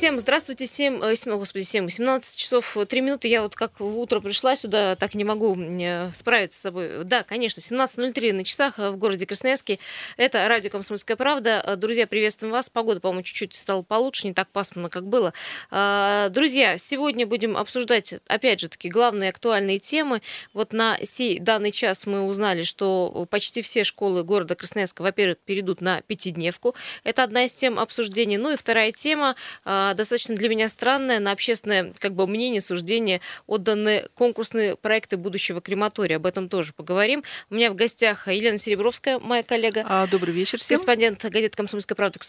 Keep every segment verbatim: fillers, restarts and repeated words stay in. Всем здравствуйте. семь, восемь, господи, семь, восемнадцать часов три минуты. Я вот как в утро пришла сюда, так не могу справиться с собой. Да, конечно, семнадцать ноль три на часах в городе Красноярске. Это радио «Комсомольская правда». Друзья, приветствуем вас. Погода, по-моему, чуть-чуть стала получше, не так пасмурно, как было. Друзья, сегодня будем обсуждать, опять же таки, главные актуальные темы. Вот на сей данный час мы узнали, что почти все школы города Красноярска, во-первых, перейдут на пятидневку. Это одна из тем обсуждения. Ну и вторая тема, достаточно для меня странная, на общественное, как бы, мнение, суждение отданы конкурсные проекты будущего крематория. Об этом тоже поговорим. У меня в гостях Елена Серебровская, моя коллега. А, добрый вечер всем. Корреспондент газеты «Комсомольская правда» в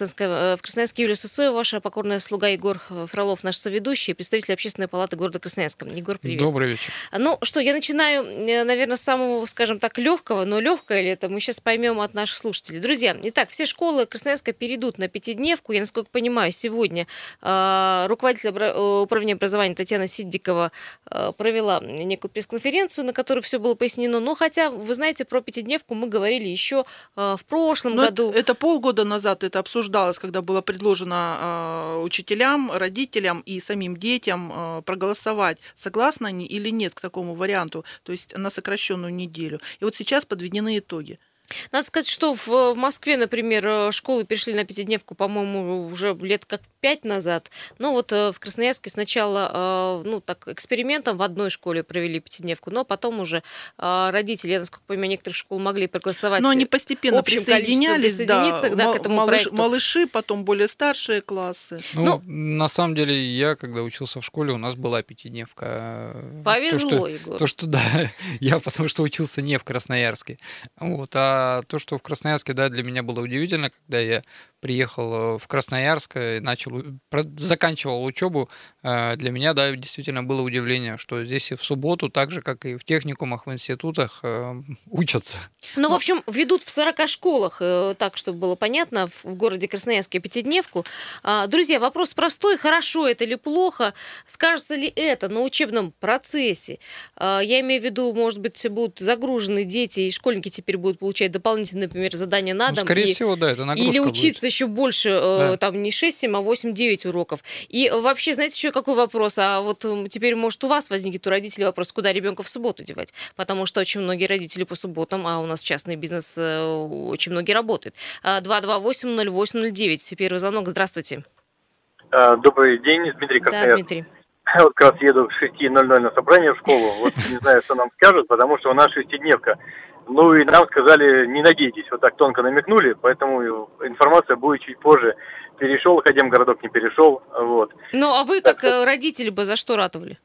Красноярске Юлия Сысоева, ваша покорная слуга Егор Фролов, наш соведущий, представитель Общественной палаты города Красноярска. Егор, привет. Добрый вечер. Ну что, я начинаю, наверное, с самого, скажем так, легкого, но легкое ли это, мы сейчас поймем от наших слушателей. Друзья, итак, все школы Красноярска перейдут на пятидневку. Я, насколько понимаю, сегодня руководитель управления образования Татьяна Сиддикова провела некую пресс-конференцию, на которой все было пояснено. Но хотя, вы знаете, про пятидневку мы говорили еще в прошлом Но году. Это, это полгода назад это обсуждалось, когда было предложено э, учителям, родителям и самим детям э, проголосовать, согласны они или нет к такому варианту, то есть на сокращенную неделю. И вот сейчас подведены итоги. Надо сказать, что в Москве, например, школы перешли на пятидневку, по-моему, уже лет как пять назад. Но вот в Красноярске сначала, ну, так, экспериментом в одной школе провели пятидневку, но потом уже родители, я, насколько понимаю, некоторых школ могли проголосовать. Но они постепенно присоединялись, присоединиться, да, да, к этому малыш, проекту. Малыши, потом более старшие классы. Ну, ну, на самом деле, я, когда учился в школе, у нас была пятидневка. Повезло, то, что, Егор. То, что, да, я потому что учился не в Красноярске. Вот, а то, что в Красноярске, да, для меня было удивительно, когда я приехал в Красноярск и начал, заканчивал учебу, для меня, да, действительно было удивление, что здесь и в субботу, так же, как и в техникумах, в институтах, учатся. Ну, в общем, ведут в сорока школах, так, чтобы было понятно, в городе Красноярске пятидневку. Друзья, вопрос простой, хорошо это или плохо, скажется ли это на учебном процессе? Я имею в виду, может быть, будут загружены дети, и школьники теперь будут получать дополнительные, например, задания на дом. Ну, скорее и, всего, да, это нагрузка. Или учиться будет еще больше, да, там, не шесть, семь, а восемь-девять уроков. И вообще, знаете, еще какой вопрос? А вот теперь, может, у вас возникнет, у родителей вопрос, куда ребенка в субботу девать? Потому что очень многие родители по субботам, а у нас частный бизнес, очень многие работают. два два восемь ноль восемь ноль девять. Первый звонок. Здравствуйте. Добрый день, Дмитрий Красноярский. Да, Дмитрий. Я вот как раз еду в шесть ноль ноль на собрание в школу. Вот не знаю, что нам скажут, потому что у нас шестидневка. Ну и нам сказали, не надейтесь, вот так тонко намекнули, поэтому информация будет чуть позже. Перешел, Академгородок не перешел, вот. Ну а вы, так как что... родители, бы за что ратовали?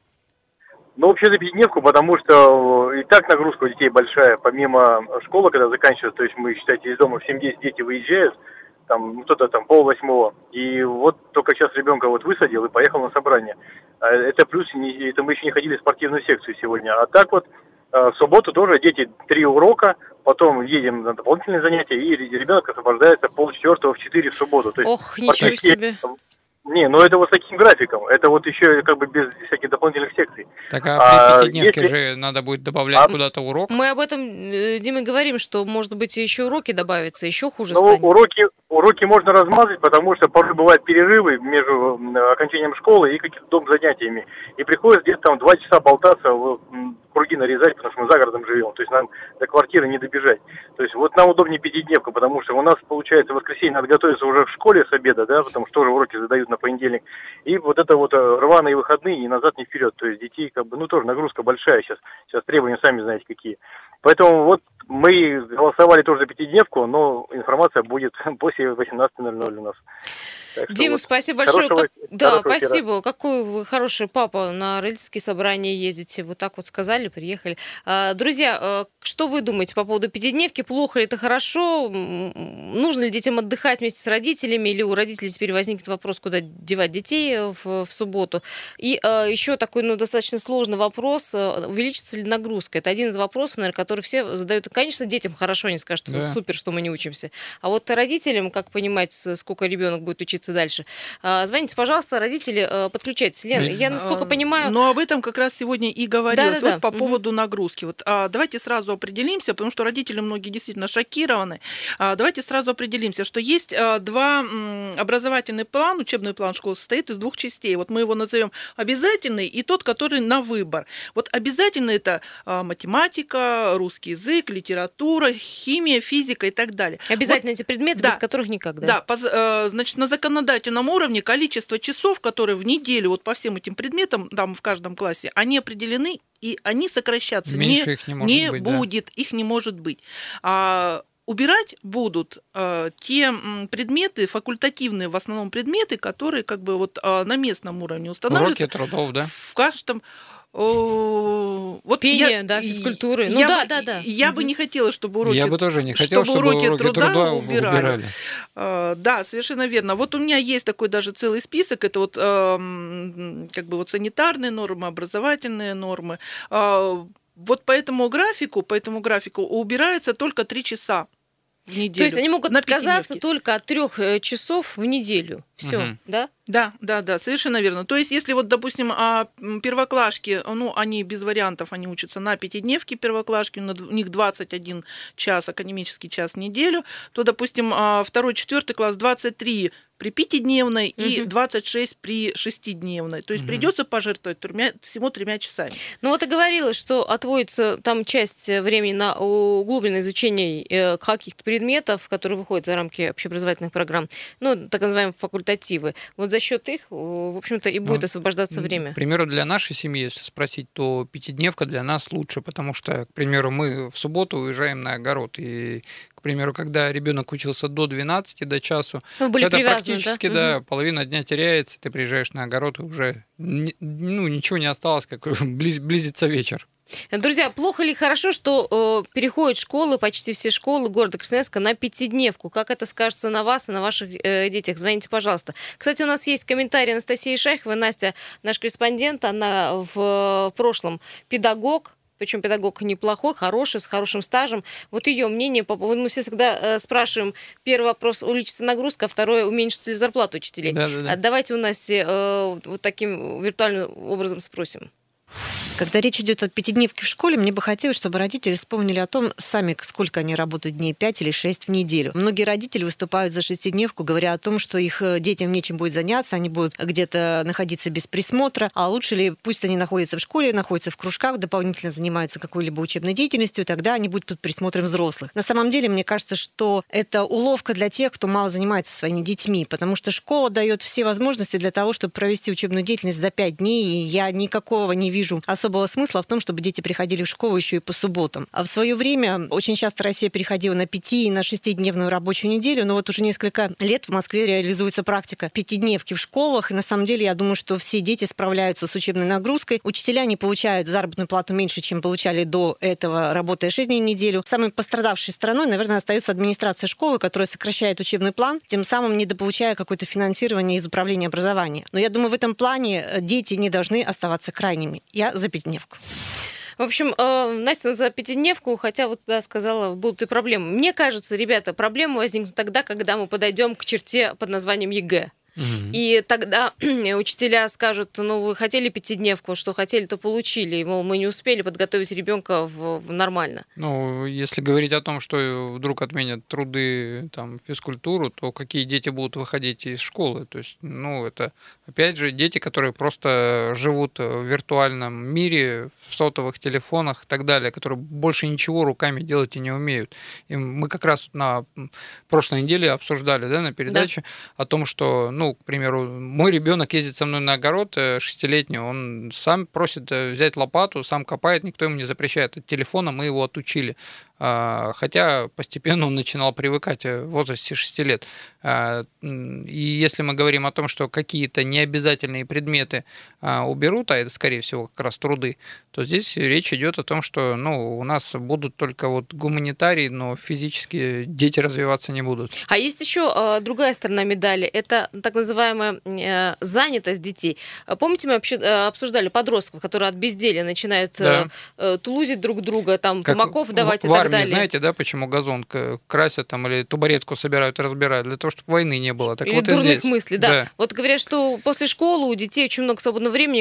Ну вообще за пятидневку, потому что и так нагрузка у детей большая, помимо школы, когда заканчивается, то есть мы, считайте, из дома в семь-десять дети выезжают, там кто-то там полвосьмого, и вот только сейчас ребенка вот высадил и поехал на собрание. Это плюс, это мы еще не ходили в спортивную секцию сегодня, а так вот. В субботу тоже дети три урока, потом едем на дополнительные занятия, и ребенок освобождается полчетвертого в четыре в субботу. То есть ох, ничего практически... себе. Не, ну это вот с таким графиком, это вот еще как бы без всяких дополнительных секций. Так, а при пятидневке если... же надо будет добавлять а... куда-то урок? Мы об этом, Дима, говорим, что, может быть, еще уроки добавятся, еще хуже ну, станет. Уроки, уроки можно размазать, потому что порой бывают перерывы между окончанием школы и какими-то дом занятиями. И приходится где-то там два часа болтаться, в круги нарезать, потому что мы за городом живем, то есть нам до квартиры не добежать. То есть вот нам удобнее пятидневка, потому что у нас, получается, в воскресенье надо готовиться уже в школе с обеда, да, потому что тоже уроки задают на понедельник. И вот это вот рваные выходные, ни назад, ни вперед. То есть детей, как бы, ну тоже нагрузка большая сейчас. Сейчас требования, сами знаете, какие. Поэтому вот мы голосовали тоже за пятидневку, но информация будет после восемнадцати ноль ноль у нас. Так, Дим, вот, спасибо большое. Как... Да, спасибо. Вечера. Какой вы хороший папа, на родительские собрания ездите. Вот так вот сказали, приехали. Друзья, что вы думаете по поводу пятидневки? Плохо ли это, хорошо? Нужно ли детям отдыхать вместе с родителями? Или у родителей теперь возникнет вопрос, куда девать детей в, в субботу? И еще такой, ну, достаточно сложный вопрос. Увеличится ли нагрузка? Это один из вопросов, наверное, который все задают. Конечно, детям хорошо, не скажут, да, супер, что мы не учимся. А вот родителям, как понимать, сколько ребенок будет учиться двигаться дальше. Звоните, пожалуйста, родители, подключайтесь. Лена, я, насколько понимаю... Но об этом как раз сегодня и говорилось, да, да, вот да. по поводу угу. нагрузки. Вот, а, давайте сразу определимся, потому что родители многие действительно шокированы. А, давайте сразу определимся, что есть а, два м, образовательный план, учебный план школы состоит из двух частей. Вот мы его назовем обязательный и тот, который на выбор. Вот обязательный – это а, математика, русский язык, литература, химия, физика и так далее. Обязательно вот, эти предметы, да, без которых никак. Да, да по, а, значит, на законодательном уровне количество часов, которые в неделю вот по всем этим предметам, там в каждом классе, они определены, и они сокращаться Меньше не, их не, может не быть, будет, да. их не может быть. А, убирать будут а, те предметы, факультативные в основном предметы, которые как бы вот а, на местном уровне устанавливаются. Уроки трудов, да? В каждом... Вот пение, я, да, физкультуры. Я, ну, я да, бы, да, да. я угу. бы не хотела, чтобы уроки, я бы тоже не хотела, чтобы чтобы уроки, уроки труда, труда убирали. убирали. А, да, совершенно верно. Вот у меня есть такой даже целый список. Это вот а, как бы вот санитарные нормы, образовательные нормы. А, вот по этому графику, по этому графику убирается только три часа в неделю. То есть они могут отказаться только от трех часов в неделю. Все, угу. да? Да, да, да, совершенно верно. То есть, если вот, допустим, первоклашки, ну, они без вариантов, они учатся на пятидневке первоклашки, у них двадцать один час, академический час в неделю, то, допустим, второй, четвертый класс двадцать три при пятидневной угу. и двадцать шесть при шестидневной. То есть, угу. придется пожертвовать тремя, всего тремя часами. Ну, вот и говорилось, что отводится там часть времени на углубленное изучение каких-то предметов, которые выходят за рамки общеобразовательных программ, ну, так называемые факультативы. Вот за счет их, в общем-то, и будет ну, освобождаться время. К примеру, для нашей семьи, если спросить, то пятидневка для нас лучше, потому что, к примеру, мы в субботу уезжаем на огород. И, к примеру, когда ребенок учился до двенадцати, до часу, это практически да? Да, угу. половина дня теряется, ты приезжаешь на огород, и уже ну, ничего не осталось, как близится вечер. Друзья, плохо или хорошо, что э, переходят школы, почти все школы города Красноярска на пятидневку? Как это скажется на вас и на ваших э, детях? Звоните, пожалуйста. Кстати, у нас есть комментарий Анастасии Шайховой. Настя, наш корреспондент, она в, в прошлом педагог. Причем педагог неплохой, хороший, с хорошим стажем. Вот ее мнение по поводу... Мы все всегда спрашиваем, первый вопрос, увеличится нагрузка, а второе, уменьшится ли зарплата учителей. Да, да, да. Давайте у Насти э, вот таким виртуальным образом спросим. Когда речь идет о пятидневке в школе, мне бы хотелось, чтобы родители вспомнили о том сами, сколько они работают дней, пять или шесть в неделю. Многие родители выступают за шестидневку, говоря о том, что их детям нечем будет заняться, они будут где-то находиться без присмотра, а лучше ли пусть они находятся в школе, находятся в кружках, дополнительно занимаются какой-либо учебной деятельностью, тогда они будут под присмотром взрослых. На самом деле, мне кажется, что это уловка для тех, кто мало занимается своими детьми, потому что школа дает все возможности для того, чтобы провести учебную деятельность за пять дней, и я никакого не вижу особо смысла в том, чтобы дети приходили в школу еще и по субботам. А в свое время очень часто Россия переходила на пяти- и на шестидневную рабочую неделю, но вот уже несколько лет в Москве реализуется практика пятидневки в школах, и на самом деле я думаю, что все дети справляются с учебной нагрузкой, учителя не получают заработную плату меньше, чем получали до этого, работая шесть дней в неделю. Самой пострадавшей страной, наверное, остается администрация школы, которая сокращает учебный план, тем самым недополучая какое-то финансирование из управления образования. Но я думаю, в этом плане дети не должны оставаться крайними. Я за пятидневку. В общем, Настя, за пятидневку, хотя вот да, сказала, будут и проблемы. Мне кажется, ребята, проблемы возникнут тогда, когда мы подойдем к черте под названием ЕГЭ. И тогда учителя скажут, ну, вы хотели пятидневку, что хотели, то получили. И, мол, мы не успели подготовить ребенка в, в нормально. Ну, если говорить о том, что вдруг отменят труды, там, физкультуру, то какие дети будут выходить из школы? То есть, ну, это, опять же, дети, которые просто живут в виртуальном мире, в сотовых телефонах и так далее, которые больше ничего руками делать и не умеют. И мы как раз на прошлой неделе обсуждали, да, на передаче да. о том, что, ну, Ну, к примеру, мой ребенок ездит со мной на огород, шестилетний, он сам просит взять лопату, сам копает, никто ему не запрещает. От телефона мы его отучили. Хотя постепенно он начинал привыкать в возрасте шести лет. И если мы говорим о том, что какие-то необязательные предметы уберут, а это, скорее всего, как раз труды, то здесь речь идет о том, что ну, у нас будут только вот гуманитарии, но физически дети развиваться не будут. А есть еще другая сторона медали. Это так называемая занятость детей. Помните, мы обсуждали подростков, которые от безделья начинают да. тулузить друг друга, там, тумаков давать и так армии, далее. Знаете, да, почему газон красят там или табуретку собирают и разбирают? Для того, чтобы войны не было. Так или вот дурных мыслей, да. да. Вот говорят, что после школы у детей очень много свободного времени,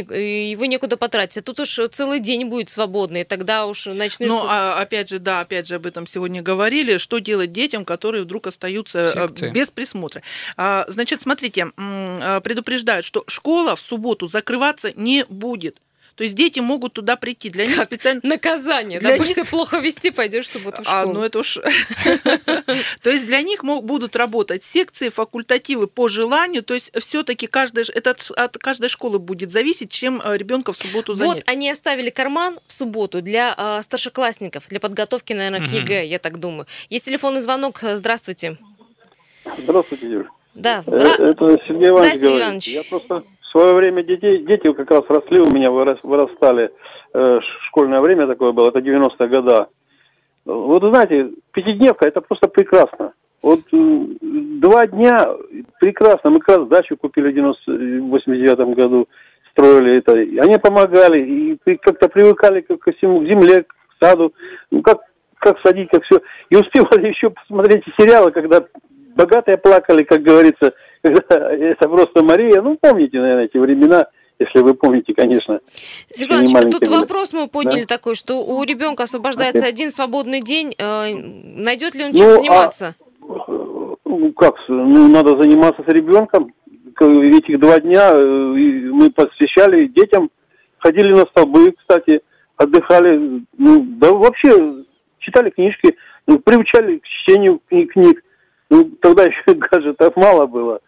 его некуда потратить. А тут уж целый день будет свободный, тогда уж начнется... Ну, а, опять же, да, опять же об этом сегодня говорили, что делать детям, которые вдруг остаются секции. Без присмотра. Значит, смотрите, предупреждают, что школа в субботу закрываться не будет. То есть дети могут туда прийти. Для них как специально... Наказание. Для да, них... Будешь себя плохо вести, пойдешь в субботу в школу. А, ну это уж... То есть для них будут работать секции, факультативы по желанию. То есть все-таки это от каждой школы будет зависеть, чем ребенка в субботу занять. Вот они оставили карман в субботу для старшеклассников, для подготовки, наверное, к ЕГЭ, я так думаю. Есть телефонный звонок. Здравствуйте. Здравствуйте, Юль. Да. Это Сергей Иванович говорит. Я просто... В свое время детей, дети как раз росли у меня, вырастали. Школьное время такое было, это девяностые годы. Вот знаете, пятидневка, это просто прекрасно. Вот два дня прекрасно. Мы как раз дачу купили в восемьдесят девятом году, строили это. Они помогали, и как-то привыкали к, к земле, к саду, ну, как, как садить, как все. И успевали еще посмотреть сериалы, когда богатые плакали, как говорится, это просто Мария. Ну, помните, наверное, эти времена, если вы помните, конечно. Сергей Иванович, тут были. Вопрос мы подняли да? такой, что у ребенка освобождается Опять. один свободный день. Э, найдет ли он чем ну, заниматься? А, как? Ну, надо заниматься с ребенком. Этих два дня мы посвящали детям, ходили на столбы, кстати, отдыхали. Ну, да вообще читали книжки, ну, приучали к чтению книг. Ну, тогда еще гаджетов мало было,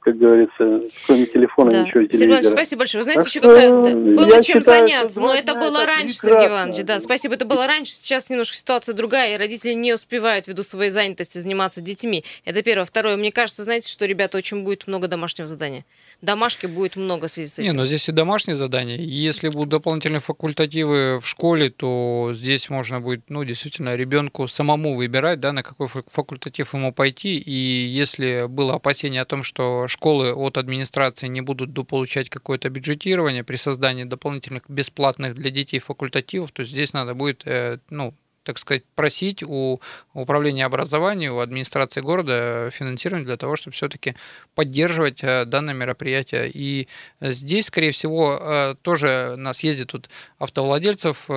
как говорится, кроме телефона, да. ничего и телевизора. Сергей Иванович, спасибо большое. Вы знаете, а еще как-то было чем считаю, заняться, но это было это раньше, прекрасно. Сергей Иванович. Да, спасибо, это было раньше. Сейчас немножко ситуация другая, и родители не успевают ввиду своей занятости заниматься детьми. Это первое. Второе, мне кажется, знаете, что, ребята, очень будет много домашнего задания. Домашки будет много в связи с этим. Не, но здесь и домашние задания. Если будут дополнительные факультативы в школе, то здесь можно будет, ну, действительно, ребенку самому выбирать, да, на какой факультатив ему пойти. И если было опасение о том, что школы от администрации не будут дополучать какое-то бюджетирование при создании дополнительных бесплатных для детей факультативов, то здесь надо будет, ну, так сказать, просить у управления образования, у администрации города финансирование для того, чтобы все-таки поддерживать данное мероприятие. И здесь, скорее всего, тоже на съезде тут автовладельцев,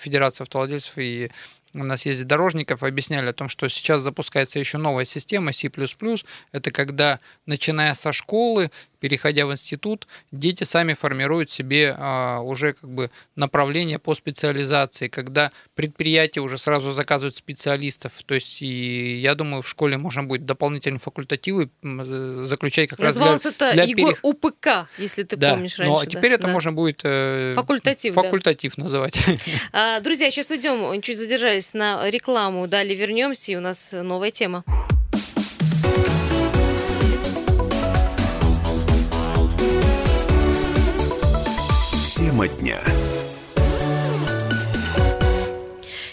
Федерация автовладельцев и на съезде дорожников объясняли о том, что сейчас запускается еще новая система си плюс плюс. Это когда, начиная со школы, переходя в институт, дети сами формируют себе а, уже как бы направление по специализации, когда предприятия уже сразу заказывают специалистов. То есть, и я думаю, в школе можно будет дополнительные факультативы заключать как раз для... Назвалось это, Егор, перех... УПК, если ты да. помнишь раньше. Ну, а теперь да. это да. можно будет э, факультатив, факультатив да. называть. А, друзья, сейчас уйдем, чуть задержались на рекламу, далее вернемся, и у нас новая тема. Дня.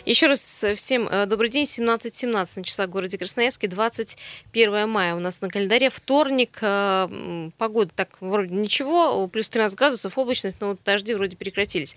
Еще раз всем добрый день. семнадцать семнадцать на часах в городе Красноярске. двадцать первое мая у нас на календаре. Вторник. Погода так вроде ничего. Плюс тринадцать градусов, облачность, но вот дожди вроде прекратились.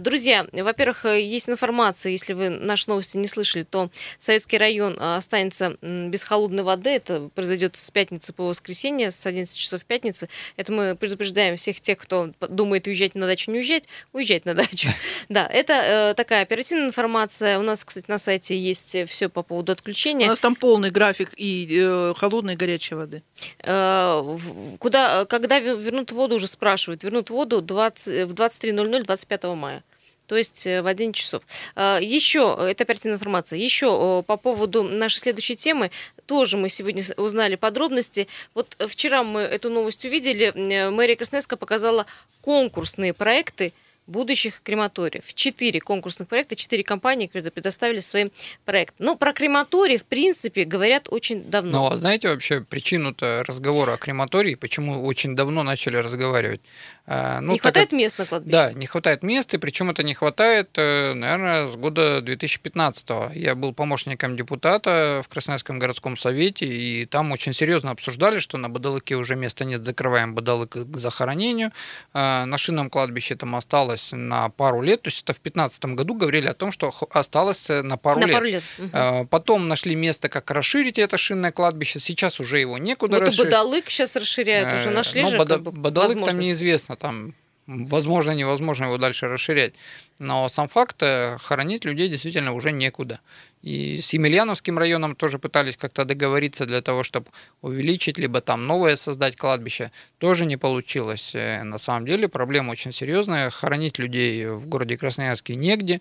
Друзья, во-первых, есть информация, если вы наши новости не слышали, то Советский район останется без холодной воды. Это произойдет с пятницы по воскресенье, с одиннадцати часов пятницы. Это мы предупреждаем всех тех, кто думает уезжать на дачу, не уезжать. Уезжать на дачу. Да, это такая оперативная информация. У нас, кстати, на сайте есть все по поводу отключения. У нас там полный график и э, холодной, и горячей воды. Э, куда, когда вернут воду, уже спрашивают. Вернут воду двадцать в двадцать три ноль ноль двадцать пятого мая. То есть в одиннадцать часов. Еще, это оперативная информация, еще по поводу нашей следующей темы, тоже мы сегодня узнали подробности. Вот вчера мы эту новость увидели. Мэрия Красноярска показала конкурсные проекты будущих крематориев. Четыре конкурсных проекта, четыре компании предоставили свои проекты. Но про крематории, в принципе, говорят очень давно. Ну, а знаете вообще причину-то разговора о крематории, почему очень давно начали разговаривать? Ну, не хватает как... мест на кладбище? Да, не хватает мест, и причем это не хватает, наверное, с года две тысячи пятнадцатого. Я был помощником депутата в Красноярском городском совете, и там очень серьезно обсуждали, что на Бадалыке уже места нет, закрываем Бадалык к захоронению. На Шинном кладбище там осталось осталось на пару лет. То есть это в пятнадцатом году говорили о том, что осталось на пару на лет. Пару лет. Угу. Потом нашли место, как расширить это Шинное кладбище. Сейчас уже его некуда вот расширить. Вот и Бадалык сейчас расширяют, уже нашли Но же Бада- как бы Бадалык там неизвестно, там возможно, невозможно его дальше расширять. Но сам факт, хоронить людей действительно уже некуда. И с Емельяновским районом тоже пытались как-то договориться для того, чтобы увеличить, либо там новое создать кладбище. Тоже не получилось. На самом деле проблема очень серьезная. Хоронить людей в городе Красноярске негде.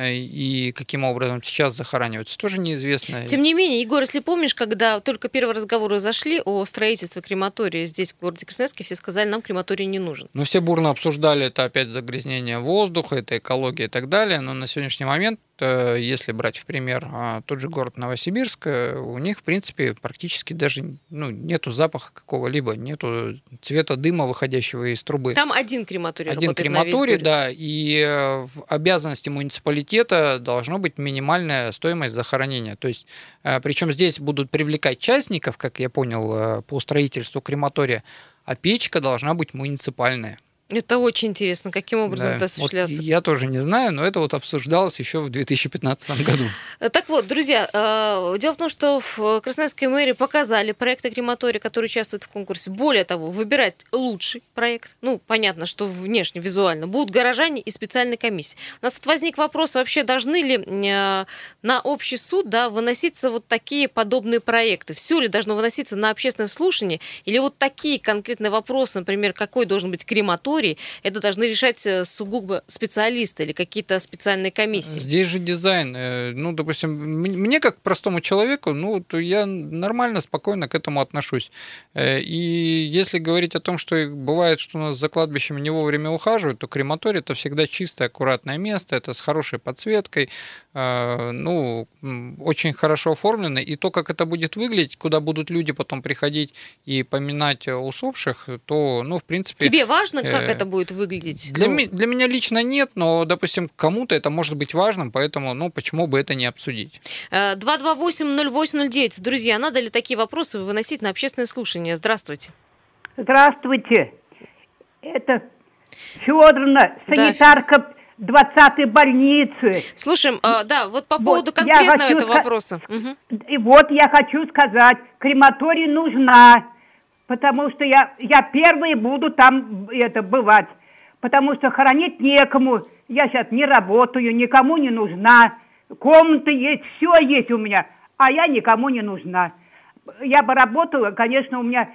И каким образом сейчас захораниваются, тоже неизвестно. Тем не менее, Егор, если помнишь, когда только первые разговоры зашли о строительстве крематория здесь, в городе Красноярске, все сказали, нам крематорий не нужен. Ну, все бурно обсуждали, это опять загрязнение воздуха, это экология и так далее. Но на сегодняшний момент, если брать в пример тот же город Новосибирск, у них, в принципе, практически даже ну, нету запаха какого-либо, нету цвета дыма, выходящего из трубы. Там один крематорий один работает крематорий, на весь город. Да, и в обязанности муниципалитета должна быть минимальная стоимость захоронения. То есть, причем здесь будут привлекать частников, как я понял, по строительству крематория, а печка должна быть муниципальная. Это очень интересно, каким образом да. это осуществляется. Вот я тоже не знаю, но это вот обсуждалось еще в две тысячи пятнадцатом году. Так вот, друзья, дело в том, что в Красноярской мэрии показали проекты крематория, которые участвуют в конкурсе. Более того, выбирать лучший проект, ну, понятно, что внешне, визуально, будут горожане и специальная комиссия. У нас тут возник вопрос, вообще должны ли на общий суд да, выноситься вот такие подобные проекты? Все ли должно выноситься на общественное слушание? Или вот такие конкретные вопросы, например, какой должен быть крематорий, это должны решать сугубо специалисты или какие-то специальные комиссии. Здесь же дизайн. Ну, допустим, мне как простому человеку, ну, то я нормально, спокойно к этому отношусь. И если говорить о том, что бывает, что у нас за кладбищем не вовремя ухаживают, то крематорий – это всегда чистое, аккуратное место, это с хорошей подсветкой, ну, очень хорошо оформлено. И то, как это будет выглядеть, куда будут люди потом приходить и поминать усопших, то, ну, в принципе… Тебе важно, как это будет выглядеть? Для, ну... ми- для меня лично нет, но, допустим, кому-то это может быть важным, поэтому, ну, почему бы это не обсудить? два два восемь ноль восемь ноль девять. Друзья, надо ли такие вопросы выносить на общественное слушание? Здравствуйте. Здравствуйте. Это Федоровна, санитарка да. двадцатой больницы. Слушаем, а, да, вот по поводу вот, конкретного этого ска- вопроса. Угу. И вот я хочу сказать, крематорий нужна. Потому что я, я первые буду там это, бывать. Потому что хоронить некому. Я сейчас не работаю, никому не нужна. Комната есть, все есть у меня. А я никому не нужна. Я бы работала, конечно, у меня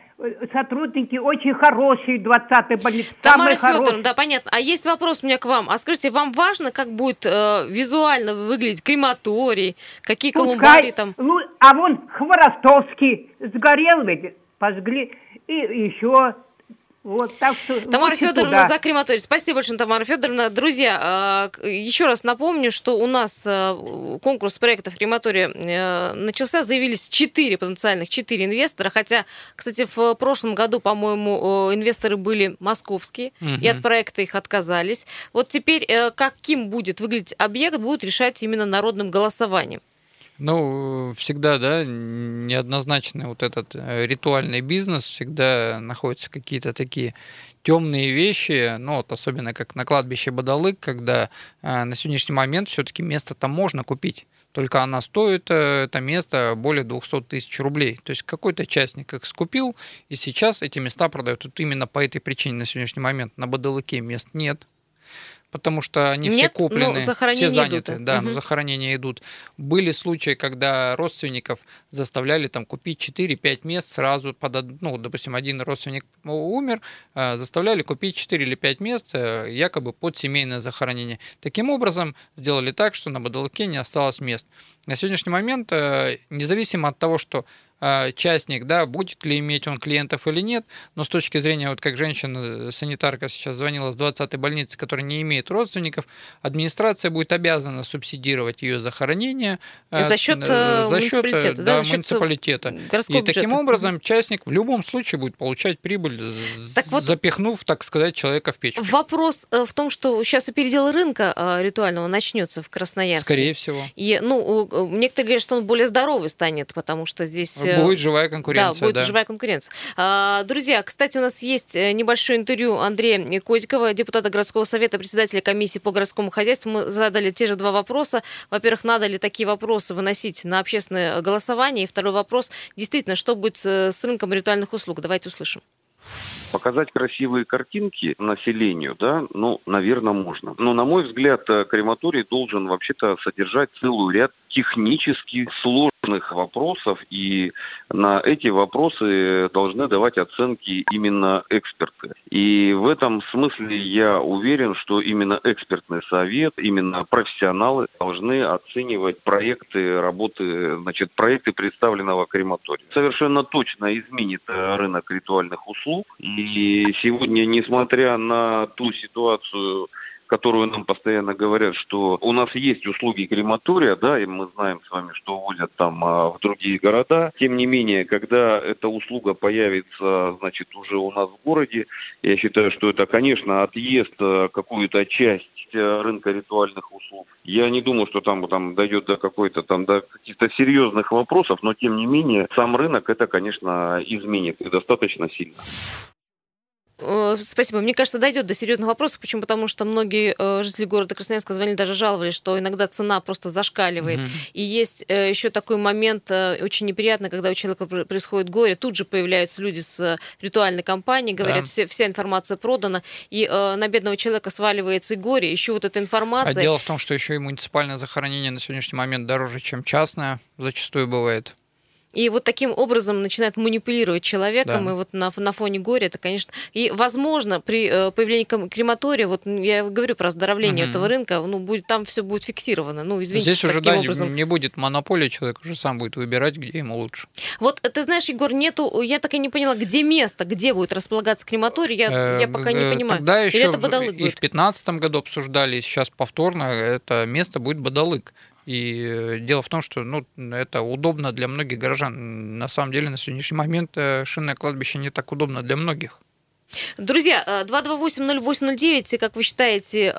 сотрудники очень хорошие, двадцатой больницы. Тамара Федоровна, да, понятно. А есть вопрос у меня к вам. А скажите, вам важно, как будет э, визуально выглядеть крематорий, какие колумбарии там? Ну, а вон Хворостовский сгорел, ведь, пожгли. И еще вот так что... Тамара Федоровна туда. За крематорий. Спасибо большое, Тамара Федоровна. Друзья, еще раз напомню, что у нас конкурс проектов крематория начался. Заявились четыре потенциальных, четыре инвестора. Хотя, кстати, в прошлом году, по-моему, инвесторы были московские, угу. и от проекта их отказались. Вот теперь, каким будет выглядеть объект, будут решать именно народным голосованием. Ну, всегда, да, неоднозначный вот этот ритуальный бизнес, всегда находятся какие-то такие темные вещи, ну, вот особенно как на кладбище Бадалык, когда э, на сегодняшний момент все-таки место-то можно купить. Только она стоит, это место, более двести тысяч рублей. То есть какой-то частник их скупил, и сейчас эти места продают. Вот именно по этой причине на сегодняшний момент на Бадалыке мест нет. Потому что они Нет, все куплены, все заняты, идут. Да, угу. но захоронения идут. Были случаи, когда родственников заставляли там купить четыре-пять мест сразу, под, ну, допустим, один родственник умер, заставляли купить четыре или пять мест якобы под семейное захоронение. Таким образом, сделали так, что на Бадалыке не осталось мест. На сегодняшний момент, независимо от того, что частник, да, будет ли иметь он клиентов или нет, но с точки зрения, вот как женщина-санитарка сейчас звонила с двадцатой больницы, которая не имеет родственников, администрация будет обязана субсидировать ее захоронение за счет за муниципалитета. Да, да, за счет муниципалитета. И бюджета. Таким образом частник в любом случае будет получать прибыль, так вот, запихнув, так сказать, человека в печь. Вопрос в том, что сейчас и передел рынка ритуального начнется в Красноярске. Скорее всего. И, ну, некоторые говорят, что он более здоровый станет, потому что здесь... Будет живая конкуренция. Да, будет да. живая конкуренция. А, друзья, кстати, у нас есть небольшое интервью Андрея Козькова, депутата городского совета, председателя комиссии по городскому хозяйству. Мы задали те же два вопроса. Во-первых, надо ли такие вопросы выносить на общественное голосование? И второй вопрос, действительно, что будет с рынком ритуальных услуг? Давайте услышим. Показать красивые картинки населению, да, ну, наверное, можно. Но, на мой взгляд, крематорий должен вообще-то содержать целый ряд технически сложных вопросов, и на эти вопросы должны давать оценки именно эксперты. И в этом смысле я уверен, что именно экспертный совет, именно профессионалы должны оценивать проекты работы, значит, проекты представленного крематория. Совершенно точно изменит рынок ритуальных услуг, и сегодня, несмотря на ту ситуацию, которую нам постоянно говорят, что у нас есть услуги крематория, да, и мы знаем с вами, что возят там в другие города. Тем не менее, когда эта услуга появится, значит, уже у нас в городе, я считаю, что это, конечно, отъезд какую-то часть рынка ритуальных услуг. Я не думаю, что там, там дойдет до какой-то там до каких-то серьезных вопросов, но тем не менее сам рынок это, конечно, изменит и достаточно сильно. Спасибо. Мне кажется, дойдет до серьезных вопросов. Почему? Потому что многие жители города Красноярска звонили, даже жаловались, что иногда цена просто зашкаливает. Mm-hmm. И есть еще такой момент очень неприятный, когда у человека происходит горе. Тут же появляются люди с ритуальной компанией, говорят, yeah. вся информация продана. И на бедного человека сваливается и горе, еще вот эта информация. А дело в том, что еще и муниципальное захоронение на сегодняшний момент дороже, чем частное, зачастую бывает. И вот таким образом начинают манипулировать человеком, да. и вот на, на фоне горя это, конечно... И, возможно, при э, появлении крематория, вот я говорю про оздоровление mm-hmm. этого рынка, ну, будет, там все будет фиксировано. Ну, извините, здесь уже таким да, образом... не будет монополии, человек уже сам будет выбирать, где ему лучше. Вот, ты знаешь, Егор, нету... Я так и не поняла, где место, где будет располагаться крематорий, я, я пока не понимаю. Тогда еще Или это Бадалык и будет? В две тысячи пятнадцатом году обсуждали, и сейчас повторно это место будет Бадалык. И дело в том, что ну, это удобно для многих горожан. На самом деле, на сегодняшний момент Шинное кладбище не так удобно для многих. Друзья, два два восемь ноль восемь ноль девять, как вы считаете,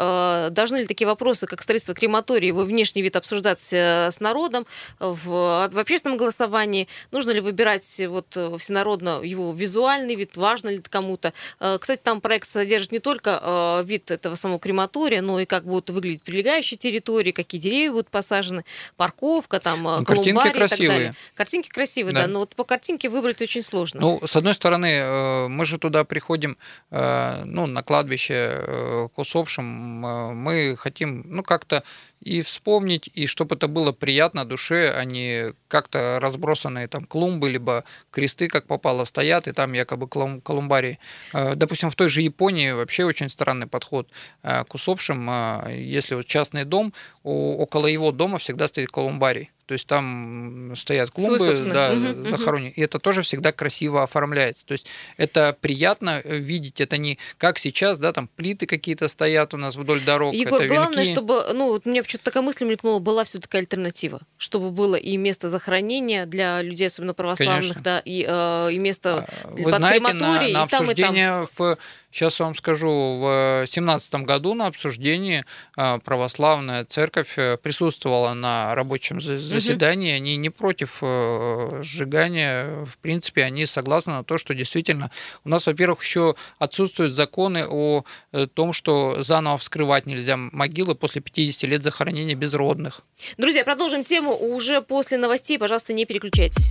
должны ли такие вопросы, как строительство крематории, его внешний вид обсуждаться с народом в, в общественном голосовании? Нужно ли выбирать вот всенародно его визуальный вид? Важно ли это кому-то? Кстати, там проект содержит не только вид этого самого крематория, но и как будут выглядеть прилегающие территории, какие деревья будут посажены, парковка, там, ну, колумбарий и так далее. Картинки красивые, да. да, но вот по картинке выбрать очень сложно. Ну, с одной стороны, мы же туда приходим ну, на кладбище к усопшим, мы хотим ну, как-то и вспомнить, и чтобы это было приятно душе, а не как-то разбросанные там клумбы, либо кресты, как попало, стоят, и там якобы колумбарии. Допустим, в той же Японии вообще очень странный подход к усопшим. Если вот частный дом, около его дома всегда стоит колумбарий. То есть там стоят клумбы, да, угу, захоронены. Угу. И это тоже всегда красиво оформляется. То есть это приятно видеть. Это не как сейчас, да, там плиты какие-то стоят у нас вдоль дорог. Егор, это главное, чтобы, ну, вот мне почему-то такая мысль мелькнула, была все-таки альтернатива. Чтобы было и место захоронения для людей, особенно православных, да, и, э, и место Вы под знаете, крематорий, на, на и там, и там. В... Сейчас я вам скажу, в две тысячи семнадцатом году на обсуждении православная церковь присутствовала на рабочем заседании. Угу. Они не против сжигания. В принципе, они согласны на то, что действительно у нас, во-первых, еще отсутствуют законы о том, что заново вскрывать нельзя могилы после пятидесяти лет захоронения безродных. Друзья, продолжим тему уже после новостей. Пожалуйста, не переключайтесь.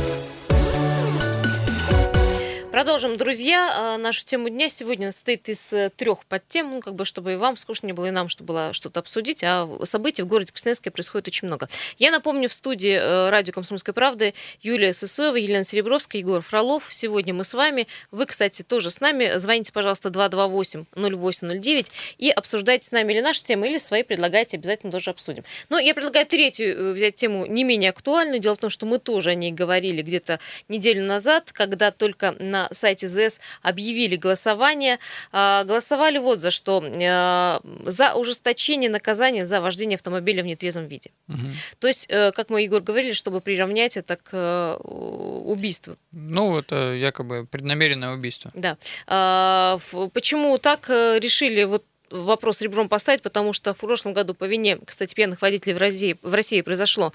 Продолжим, друзья. Нашу тему дня сегодня состоит из трех подтем, ну, как бы, чтобы и вам скучно не было, и нам, чтобы было что-то обсудить. А событий в городе Красноярске происходит очень много. Я напомню, в студии радио «Комсомольской правды» Юлия Сысоева, Елена Серебровская, Егор Фролов. Сегодня мы с вами. Вы, кстати, тоже с нами. Звоните, пожалуйста, два два восемь ноль восемь ноль девять и обсуждайте с нами или наши темы, или свои предлагайте, обязательно тоже обсудим. Но я предлагаю третью взять тему не менее актуальную. Дело в том, что мы тоже о ней говорили где-то неделю назад, когда только на На сайте ЗС объявили голосование. А, голосовали вот за что. А, за ужесточение наказания за вождение автомобиля в нетрезвом виде. Угу. То есть, как мы, Егор, говорили, чтобы приравнять это к убийству. Ну, это якобы преднамеренное убийство. Да. А, почему так решили вот вопрос ребром поставить, потому что в прошлом году по вине, кстати, пьяных водителей в России, в России произошло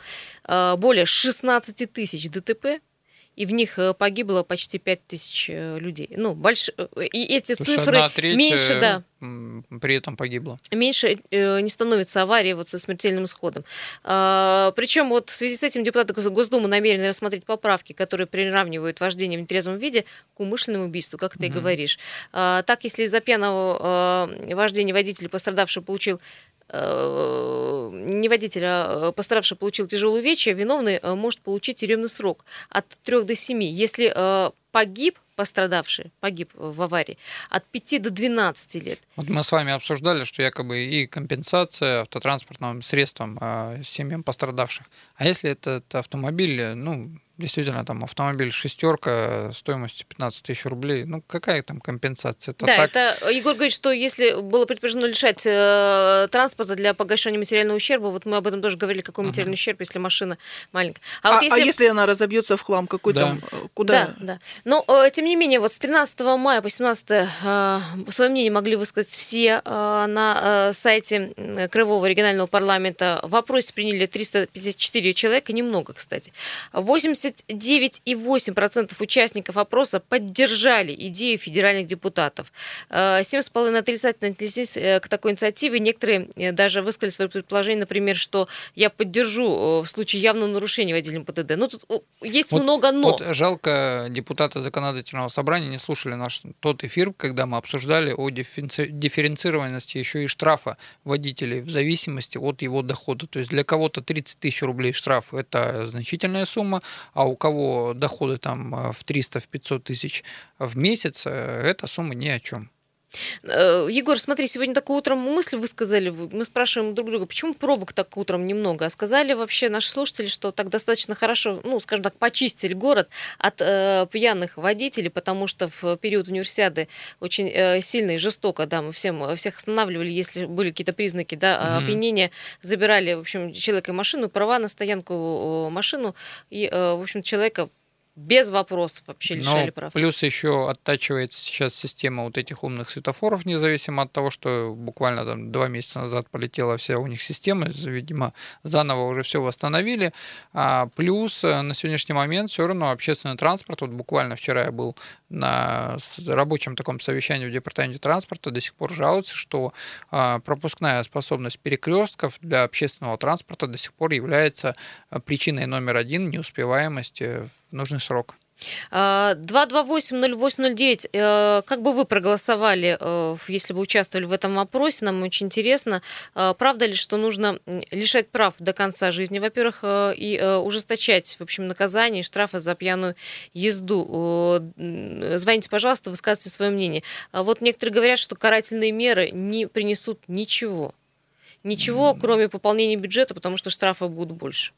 более шестнадцати тысяч ДТП. И в них погибло почти пять тысяч людей. Ну, больш... И эти то цифры меньше, да. При этом погибло. Меньше не становится аварии вот со смертельным исходом. Причем вот в связи с этим депутаты Госдумы намерены рассмотреть поправки, которые приравнивают вождение в нетрезвом виде к умышленному убийству, как ты и говоришь. Так, если из-за пьяного вождения водитель, пострадавший, получил не водителя, а пострадавший получил тяжелую увечье, виновный может получить тюремный срок от трёх до семи. Если погиб пострадавший, погиб в аварии, от пяти до двенадцати лет. Вот мы с вами обсуждали, что якобы и компенсация автотранспортным средством семьям пострадавших. А если этот автомобиль, ну, действительно, там автомобиль «шестерка» стоимостью пятнадцать тысяч рублей. Ну, какая там компенсация? Это да, так... это Егор говорит, что если было предположено лишать э, транспорта для погашения материального ущерба, вот мы об этом тоже говорили, какой материальный ага. ущерб, если машина маленькая. А, а, вот если... а если она разобьется в хлам, какой да. там, куда? Да, да. Но, э, тем не менее, вот с тринадцатого мая по семнадцатое э, свое мнение могли высказать все э, на э, сайте Крымского регионального парламента. В опросе приняли триста пятьдесят четыре человека, немного, кстати. восемьдесят девять целых восемь десятых процента участников опроса поддержали идею федеральных депутатов. семь целых пять десятых процента отрицательно отнеслись к такой инициативе. Некоторые даже высказали свое предположение, например, что я поддержу в случае явного нарушения водителем ПДД. Ну, тут есть вот, много «но». Вот жалко, депутаты законодательного собрания не слушали наш тот эфир, когда мы обсуждали о дифференцированности еще и штрафа водителей в зависимости от его дохода. То есть для кого-то тридцать тысяч рублей штраф – это значительная сумма, а у кого доходы там в триста-пятьсот тысяч в месяц, эта сумма ни о чем. Егор, смотри, сегодня такую утром мысль высказали, мы спрашиваем друг друга, почему пробок так утром немного, а сказали вообще наши слушатели, что так достаточно хорошо, ну, скажем так, почистили город от э, пьяных водителей, потому что в период универсиады очень э, сильно и жестоко, да, мы всем, всех останавливали, если были какие-то признаки, да, опьянения, забирали, в общем, человека и машину, права на стоянку, машину, и, э, в общем, человека... без вопросов вообще лишали Но прав. Плюс еще оттачивается сейчас система вот этих умных светофоров, независимо от того, что буквально там два месяца назад полетела вся у них система, видимо, заново уже все восстановили. А плюс на сегодняшний момент все равно общественный транспорт, вот буквально вчера я был на рабочем таком совещании в департаменте транспорта, до сих пор жалуются, что пропускная способность перекрестков для общественного транспорта до сих пор является причиной номер один неуспеваемости в нужный срок. два два восемь ноль восемь ноль девять. Как бы вы проголосовали, если бы участвовали в этом опросе? Нам очень интересно. Правда ли, что нужно лишать прав до конца жизни, во-первых, и ужесточать, в общем, наказание и штрафы за пьяную езду? Звоните, пожалуйста, высказывайте свое мнение. Вот некоторые говорят, что карательные меры не принесут ничего. Ничего, кроме пополнения бюджета, потому что штрафы будут больше.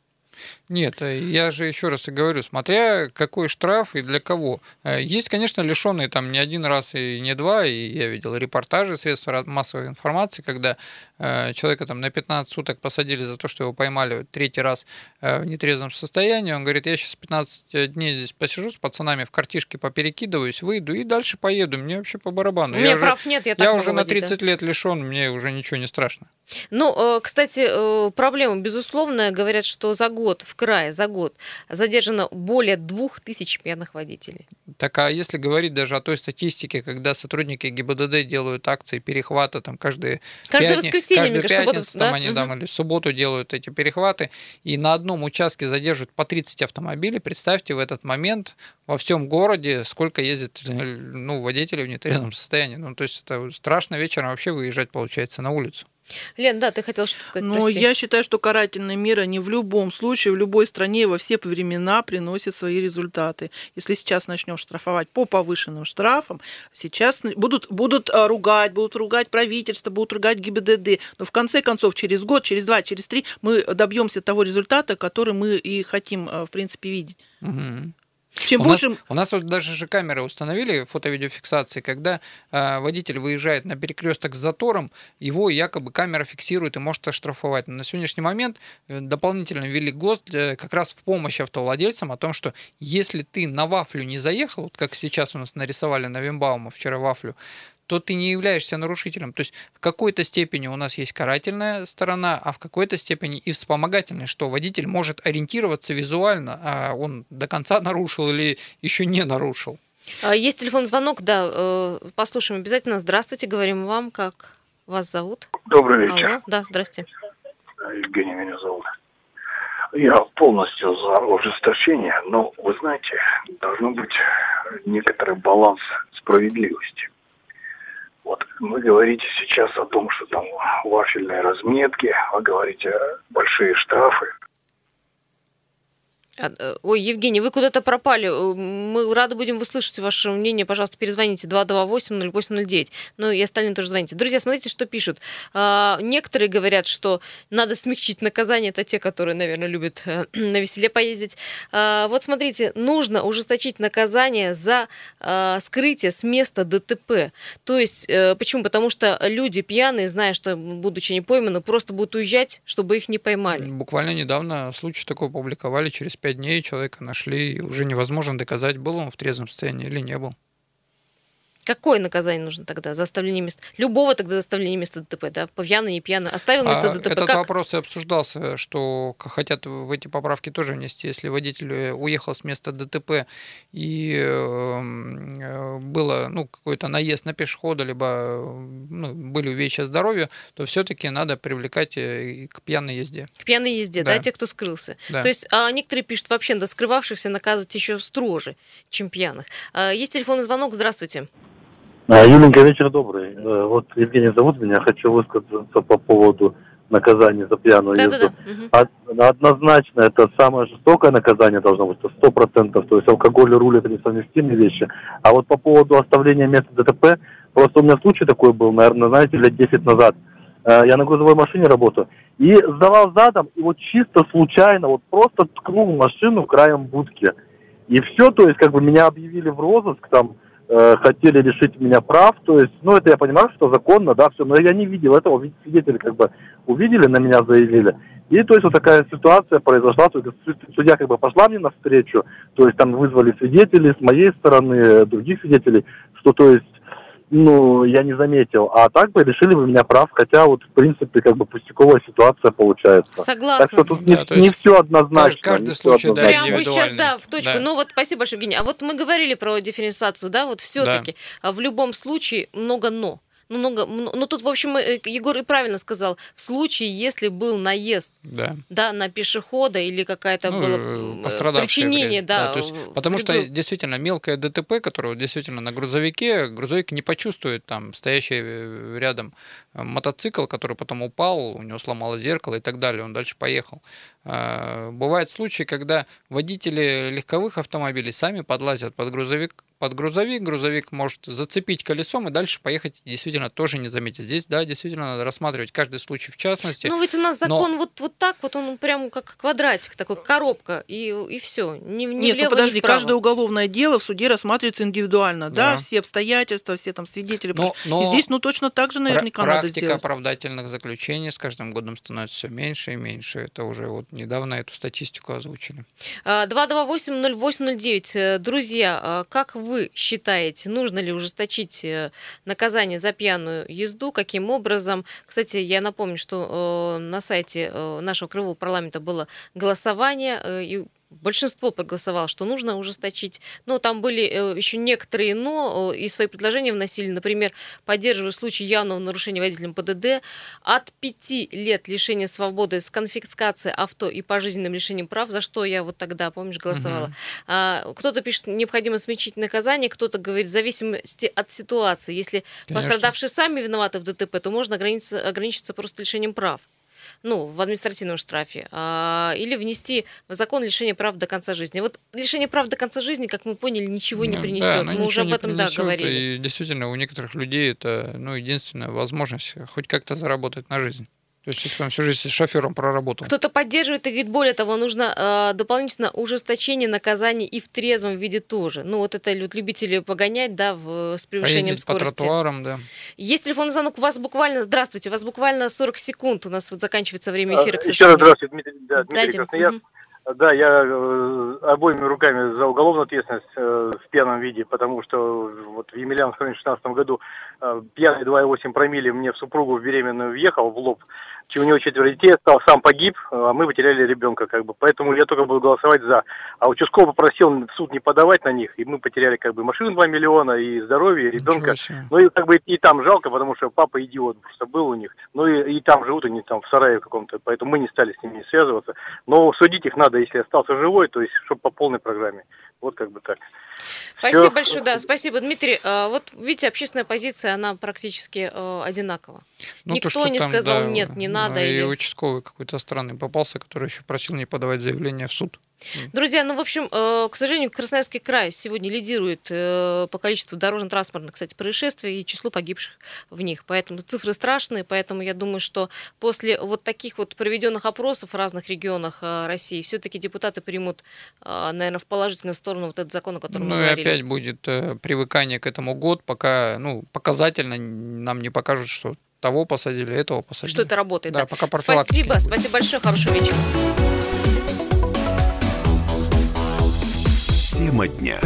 Нет, я же еще раз и говорю, смотря какой штраф и для кого. Есть, конечно, лишенные там не один раз и не два, и я видел репортажи средств массовой информации, когда человека там на пятнадцать суток посадили за то, что его поймали третий раз в нетрезвом состоянии. Он говорит, я сейчас пятнадцать дней здесь посижу с пацанами, в картишке поперекидываюсь, выйду и дальше поеду, мне вообще по барабану. У меня я прав уже, нет, я так Я уже на тридцать да? лет лишен, мне уже ничего не страшно. Ну, кстати, проблема безусловная. Говорят, что за год, в крае за год задержано более двух тысяч пьяных водителей. Так, а если говорить даже о той статистике, когда сотрудники ГИБДД делают акции перехвата, там каждые каждое пятни... воскресенье, каждую пятницу, субботу, там, да? они, угу. там, или субботу делают эти перехваты, и на одном участке задерживают по тридцать автомобилей, представьте в этот момент во всем городе, сколько ездит ну, водителей в нетрезвом состоянии. Ну, то есть это страшно вечером вообще выезжать, получается, на улицу. Лен, да, ты хотела что-то сказать, Но прости. Я считаю, что карательные меры не в любом случае, в любой стране и во все времена приносят свои результаты. Если сейчас начнем штрафовать по повышенным штрафам, сейчас будут, будут ругать, будут ругать правительство, будут ругать ГИБДД. Но в конце концов, через год, через два, через три мы добьемся того результата, который мы и хотим, в принципе, видеть. Угу. Чем у, больше... нас, у нас вот даже же камеры установили фото-видеофиксации, когда э, водитель выезжает на перекресток с затором, его якобы камера фиксирует и может оштрафовать. Но на сегодняшний момент дополнительно ввели ГОСТ э, как раз в помощь автовладельцам о том, что если ты на вафлю не заехал, вот как сейчас у нас нарисовали на Вейнбаума вчера вафлю, то ты не являешься нарушителем. То есть в какой-то степени у нас есть карательная сторона, а в какой-то степени и вспомогательная, что водитель может ориентироваться визуально, а он до конца нарушил или еще не нарушил. Есть телефон-звонок, да, послушаем обязательно. Здравствуйте, говорим вам, как вас зовут? Добрый вечер. Алло. Да, здрасте. Евгений меня зовут. Я полностью за ожесточение, но, вы знаете, должен быть некоторый баланс справедливости. Вот вы говорите сейчас о том, что там вафельные разметки, вы говорите большие штрафы. Ой, Евгений, вы куда-то пропали. Мы рады будем услышать ваше мнение. Пожалуйста, перезвоните два два восемь ноль восемь ноль девять. Ну и остальные тоже звоните. Друзья, смотрите, что пишут. А, некоторые говорят, что надо смягчить наказание. Это те, которые, наверное, любят на веселе поездить. А, вот смотрите, нужно ужесточить наказание за а, скрытие с места ДТП. То есть, а, почему? Потому что люди пьяные, зная, что, будучи не пойманы, просто будут уезжать, чтобы их не поймали. Буквально недавно случай такой публиковали. Через пять дней человека нашли, и уже невозможно доказать, был он в трезвом состоянии или не был. Какое наказание нужно тогда за оставление места? Любого тогда за оставление места ДТП, да? Пьяный, не пьяный. Оставил место а ДТП. Этот как? вопрос и обсуждался, что хотят в эти поправки тоже внести. Если водитель уехал с места ДТП и было ну, какой-то наезд на пешехода, либо ну, были увечья здоровью, то все-таки надо привлекать к пьяной езде. К пьяной езде, да, да те, кто скрылся. Да. То есть а некоторые пишут, вообще до скрывавшихся наказывать еще строже, чем пьяных. Есть телефонный звонок. Здравствуйте. Юленька, вечер добрый. Вот Евгений зовут меня. Хочу высказаться по поводу наказания за пьяную да, езду. Да, да. Однозначно, это самое жестокое наказание должно быть, сто процентов. То есть алкоголь и руль – это несовместимые вещи. А вот по поводу оставления места ДТП, просто у меня случай такой был, наверное, знаете, лет десять назад. Я на грузовой машине работаю. И сдавал задом, и вот чисто случайно, вот просто ткнул машину краем будки. И все, то есть как бы меня объявили в розыск, там, хотели лишить меня прав, то есть, ну, это я понимаю, что законно, да, все, но я не видел этого, ведь свидетели как бы увидели, на меня заявили, и, то есть, вот такая ситуация произошла, то есть, судья как бы пошла мне навстречу, то есть, там вызвали свидетелей с моей стороны, других свидетелей, что, то есть, ну, я не заметил, а так бы лишили бы меня прав, хотя вот, в принципе, как бы пустяковая ситуация получается. Согласна. Так что тут да, не, не все однозначно. Каждый не случай, да, прям вы сейчас, да, в точку. Да. Ну вот, спасибо большое, Евгений. А вот мы говорили про дифференциацию, да, вот все-таки да. в любом случае много «но». Ну, много, ну, тут, в общем, Егор и правильно сказал, в случае, если был наезд да. Да, на пешехода или какое-то ну, было причинение. Да, да, то есть, потому вреду. Что действительно мелкое ДТП, которое действительно на грузовике, грузовик не почувствует там стоящий рядом мотоцикл, который потом упал, у него сломало зеркало и так далее, он дальше поехал. Бывают случаи, когда водители легковых автомобилей сами подлазят под грузовик, под грузовик, грузовик может зацепить колесом и дальше поехать действительно тоже не заметить. Здесь, да, действительно надо рассматривать каждый случай в частности. Ну ведь у нас закон но... вот, вот так, вот он прям как квадратик, такой коробка, и, и все. Не, не Нет, влево, ну подожди, не вправо. Каждое уголовное дело в суде рассматривается индивидуально, да, да. все обстоятельства, все там свидетели. Но, но... И здесь, ну точно так же наверняка Пр- надо сделать. Практика оправдательных заключений с каждым годом становится все меньше и меньше. Это уже вот недавно эту статистику озвучили. два два восемь ноль восемь ноль девять. Друзья, как вы Вы считаете, нужно ли ужесточить наказание за пьяную езду? Каким образом? Кстати, я напомню, что на сайте нашего Краевого парламента было голосование, и большинство проголосовало, что нужно ужесточить. Но там были еще некоторые «но», и свои предложения вносили. Например, поддерживая случай явного нарушения водителем ПДД, от пяти лет лишения свободы с конфискацией авто и пожизненным лишением прав, за что я вот тогда, помнишь, голосовала. Угу. Кто-то пишет, необходимо смягчить наказание, кто-то говорит, в зависимости от ситуации. Если Конечно. Пострадавшие сами виноваты в ДТП, то можно ограничиться, ограничиться просто лишением прав. Ну, в административном штрафе, а, или внести в закон лишение прав до конца жизни. Вот лишение прав до конца жизни, как мы поняли, ничего не принесет. Да, мы уже об этом принесет, да, говорили. И действительно, у некоторых людей это ну, единственная возможность хоть как-то заработать на жизнь. То есть, если он всю жизнь с шофером проработал. Кто-то поддерживает и говорит, более того, нужно э, дополнительно ужесточение наказаний и в трезвом виде тоже. Ну, вот это вот, любители погонять, да, в, с превышением Поездить скорости. По тротуарам, да. Есть телефонный звонок. У вас буквально, здравствуйте, у вас буквально сорок секунд. У нас вот заканчивается время эфира. А, еще раз здравствуйте, Дмитрий, да, Дмитрий Красноярск. Угу. Да, я обоими руками за уголовную ответственность в пьяном виде, потому что вот в Емельяновском районе в две тысячи шестнадцатом году пьяный два и восемь промилле мне в супругу в беременную въехал в лоб. У него четверо детей осталось, сам погиб, а мы потеряли ребенка, как бы. Поэтому я только буду голосовать за. А участковый попросил в суд не подавать на них, и мы потеряли как бы машину два миллиона, и здоровье, и ребенка. Ну и как бы и там жалко, потому что папа идиот просто был у них. Ну и, и там живут они там в сарае каком-то, поэтому мы не стали с ними связываться. Но судить их надо, если остался живой, то есть, чтобы по полной программе. Вот как бы так. Спасибо Все. большое, да, спасибо, Дмитрий. Вот видите, общественная позиция, она практически одинакова. Ну, Никто то, не там, сказал, да, нет, не надо. И или... участковый какой-то странный попался, который еще просил не подавать заявление в суд. Друзья, ну, в общем, к сожалению, Красноярский край сегодня лидирует по количеству дорожно-транспортных, кстати, происшествий и числу погибших в них. Поэтому цифры страшные, поэтому я думаю, что после вот таких вот проведенных опросов в разных регионах России все-таки депутаты примут, наверное, в положительную сторону вот этот закон, о котором ну, мы говорили. Ну и опять будет привыкание к этому год, пока, ну, показательно нам не покажут, что того посадили, этого посадили. Что это работает. Да, да. Пока профилактики. Спасибо, спасибо большое, хорошего вечера. Тема дня.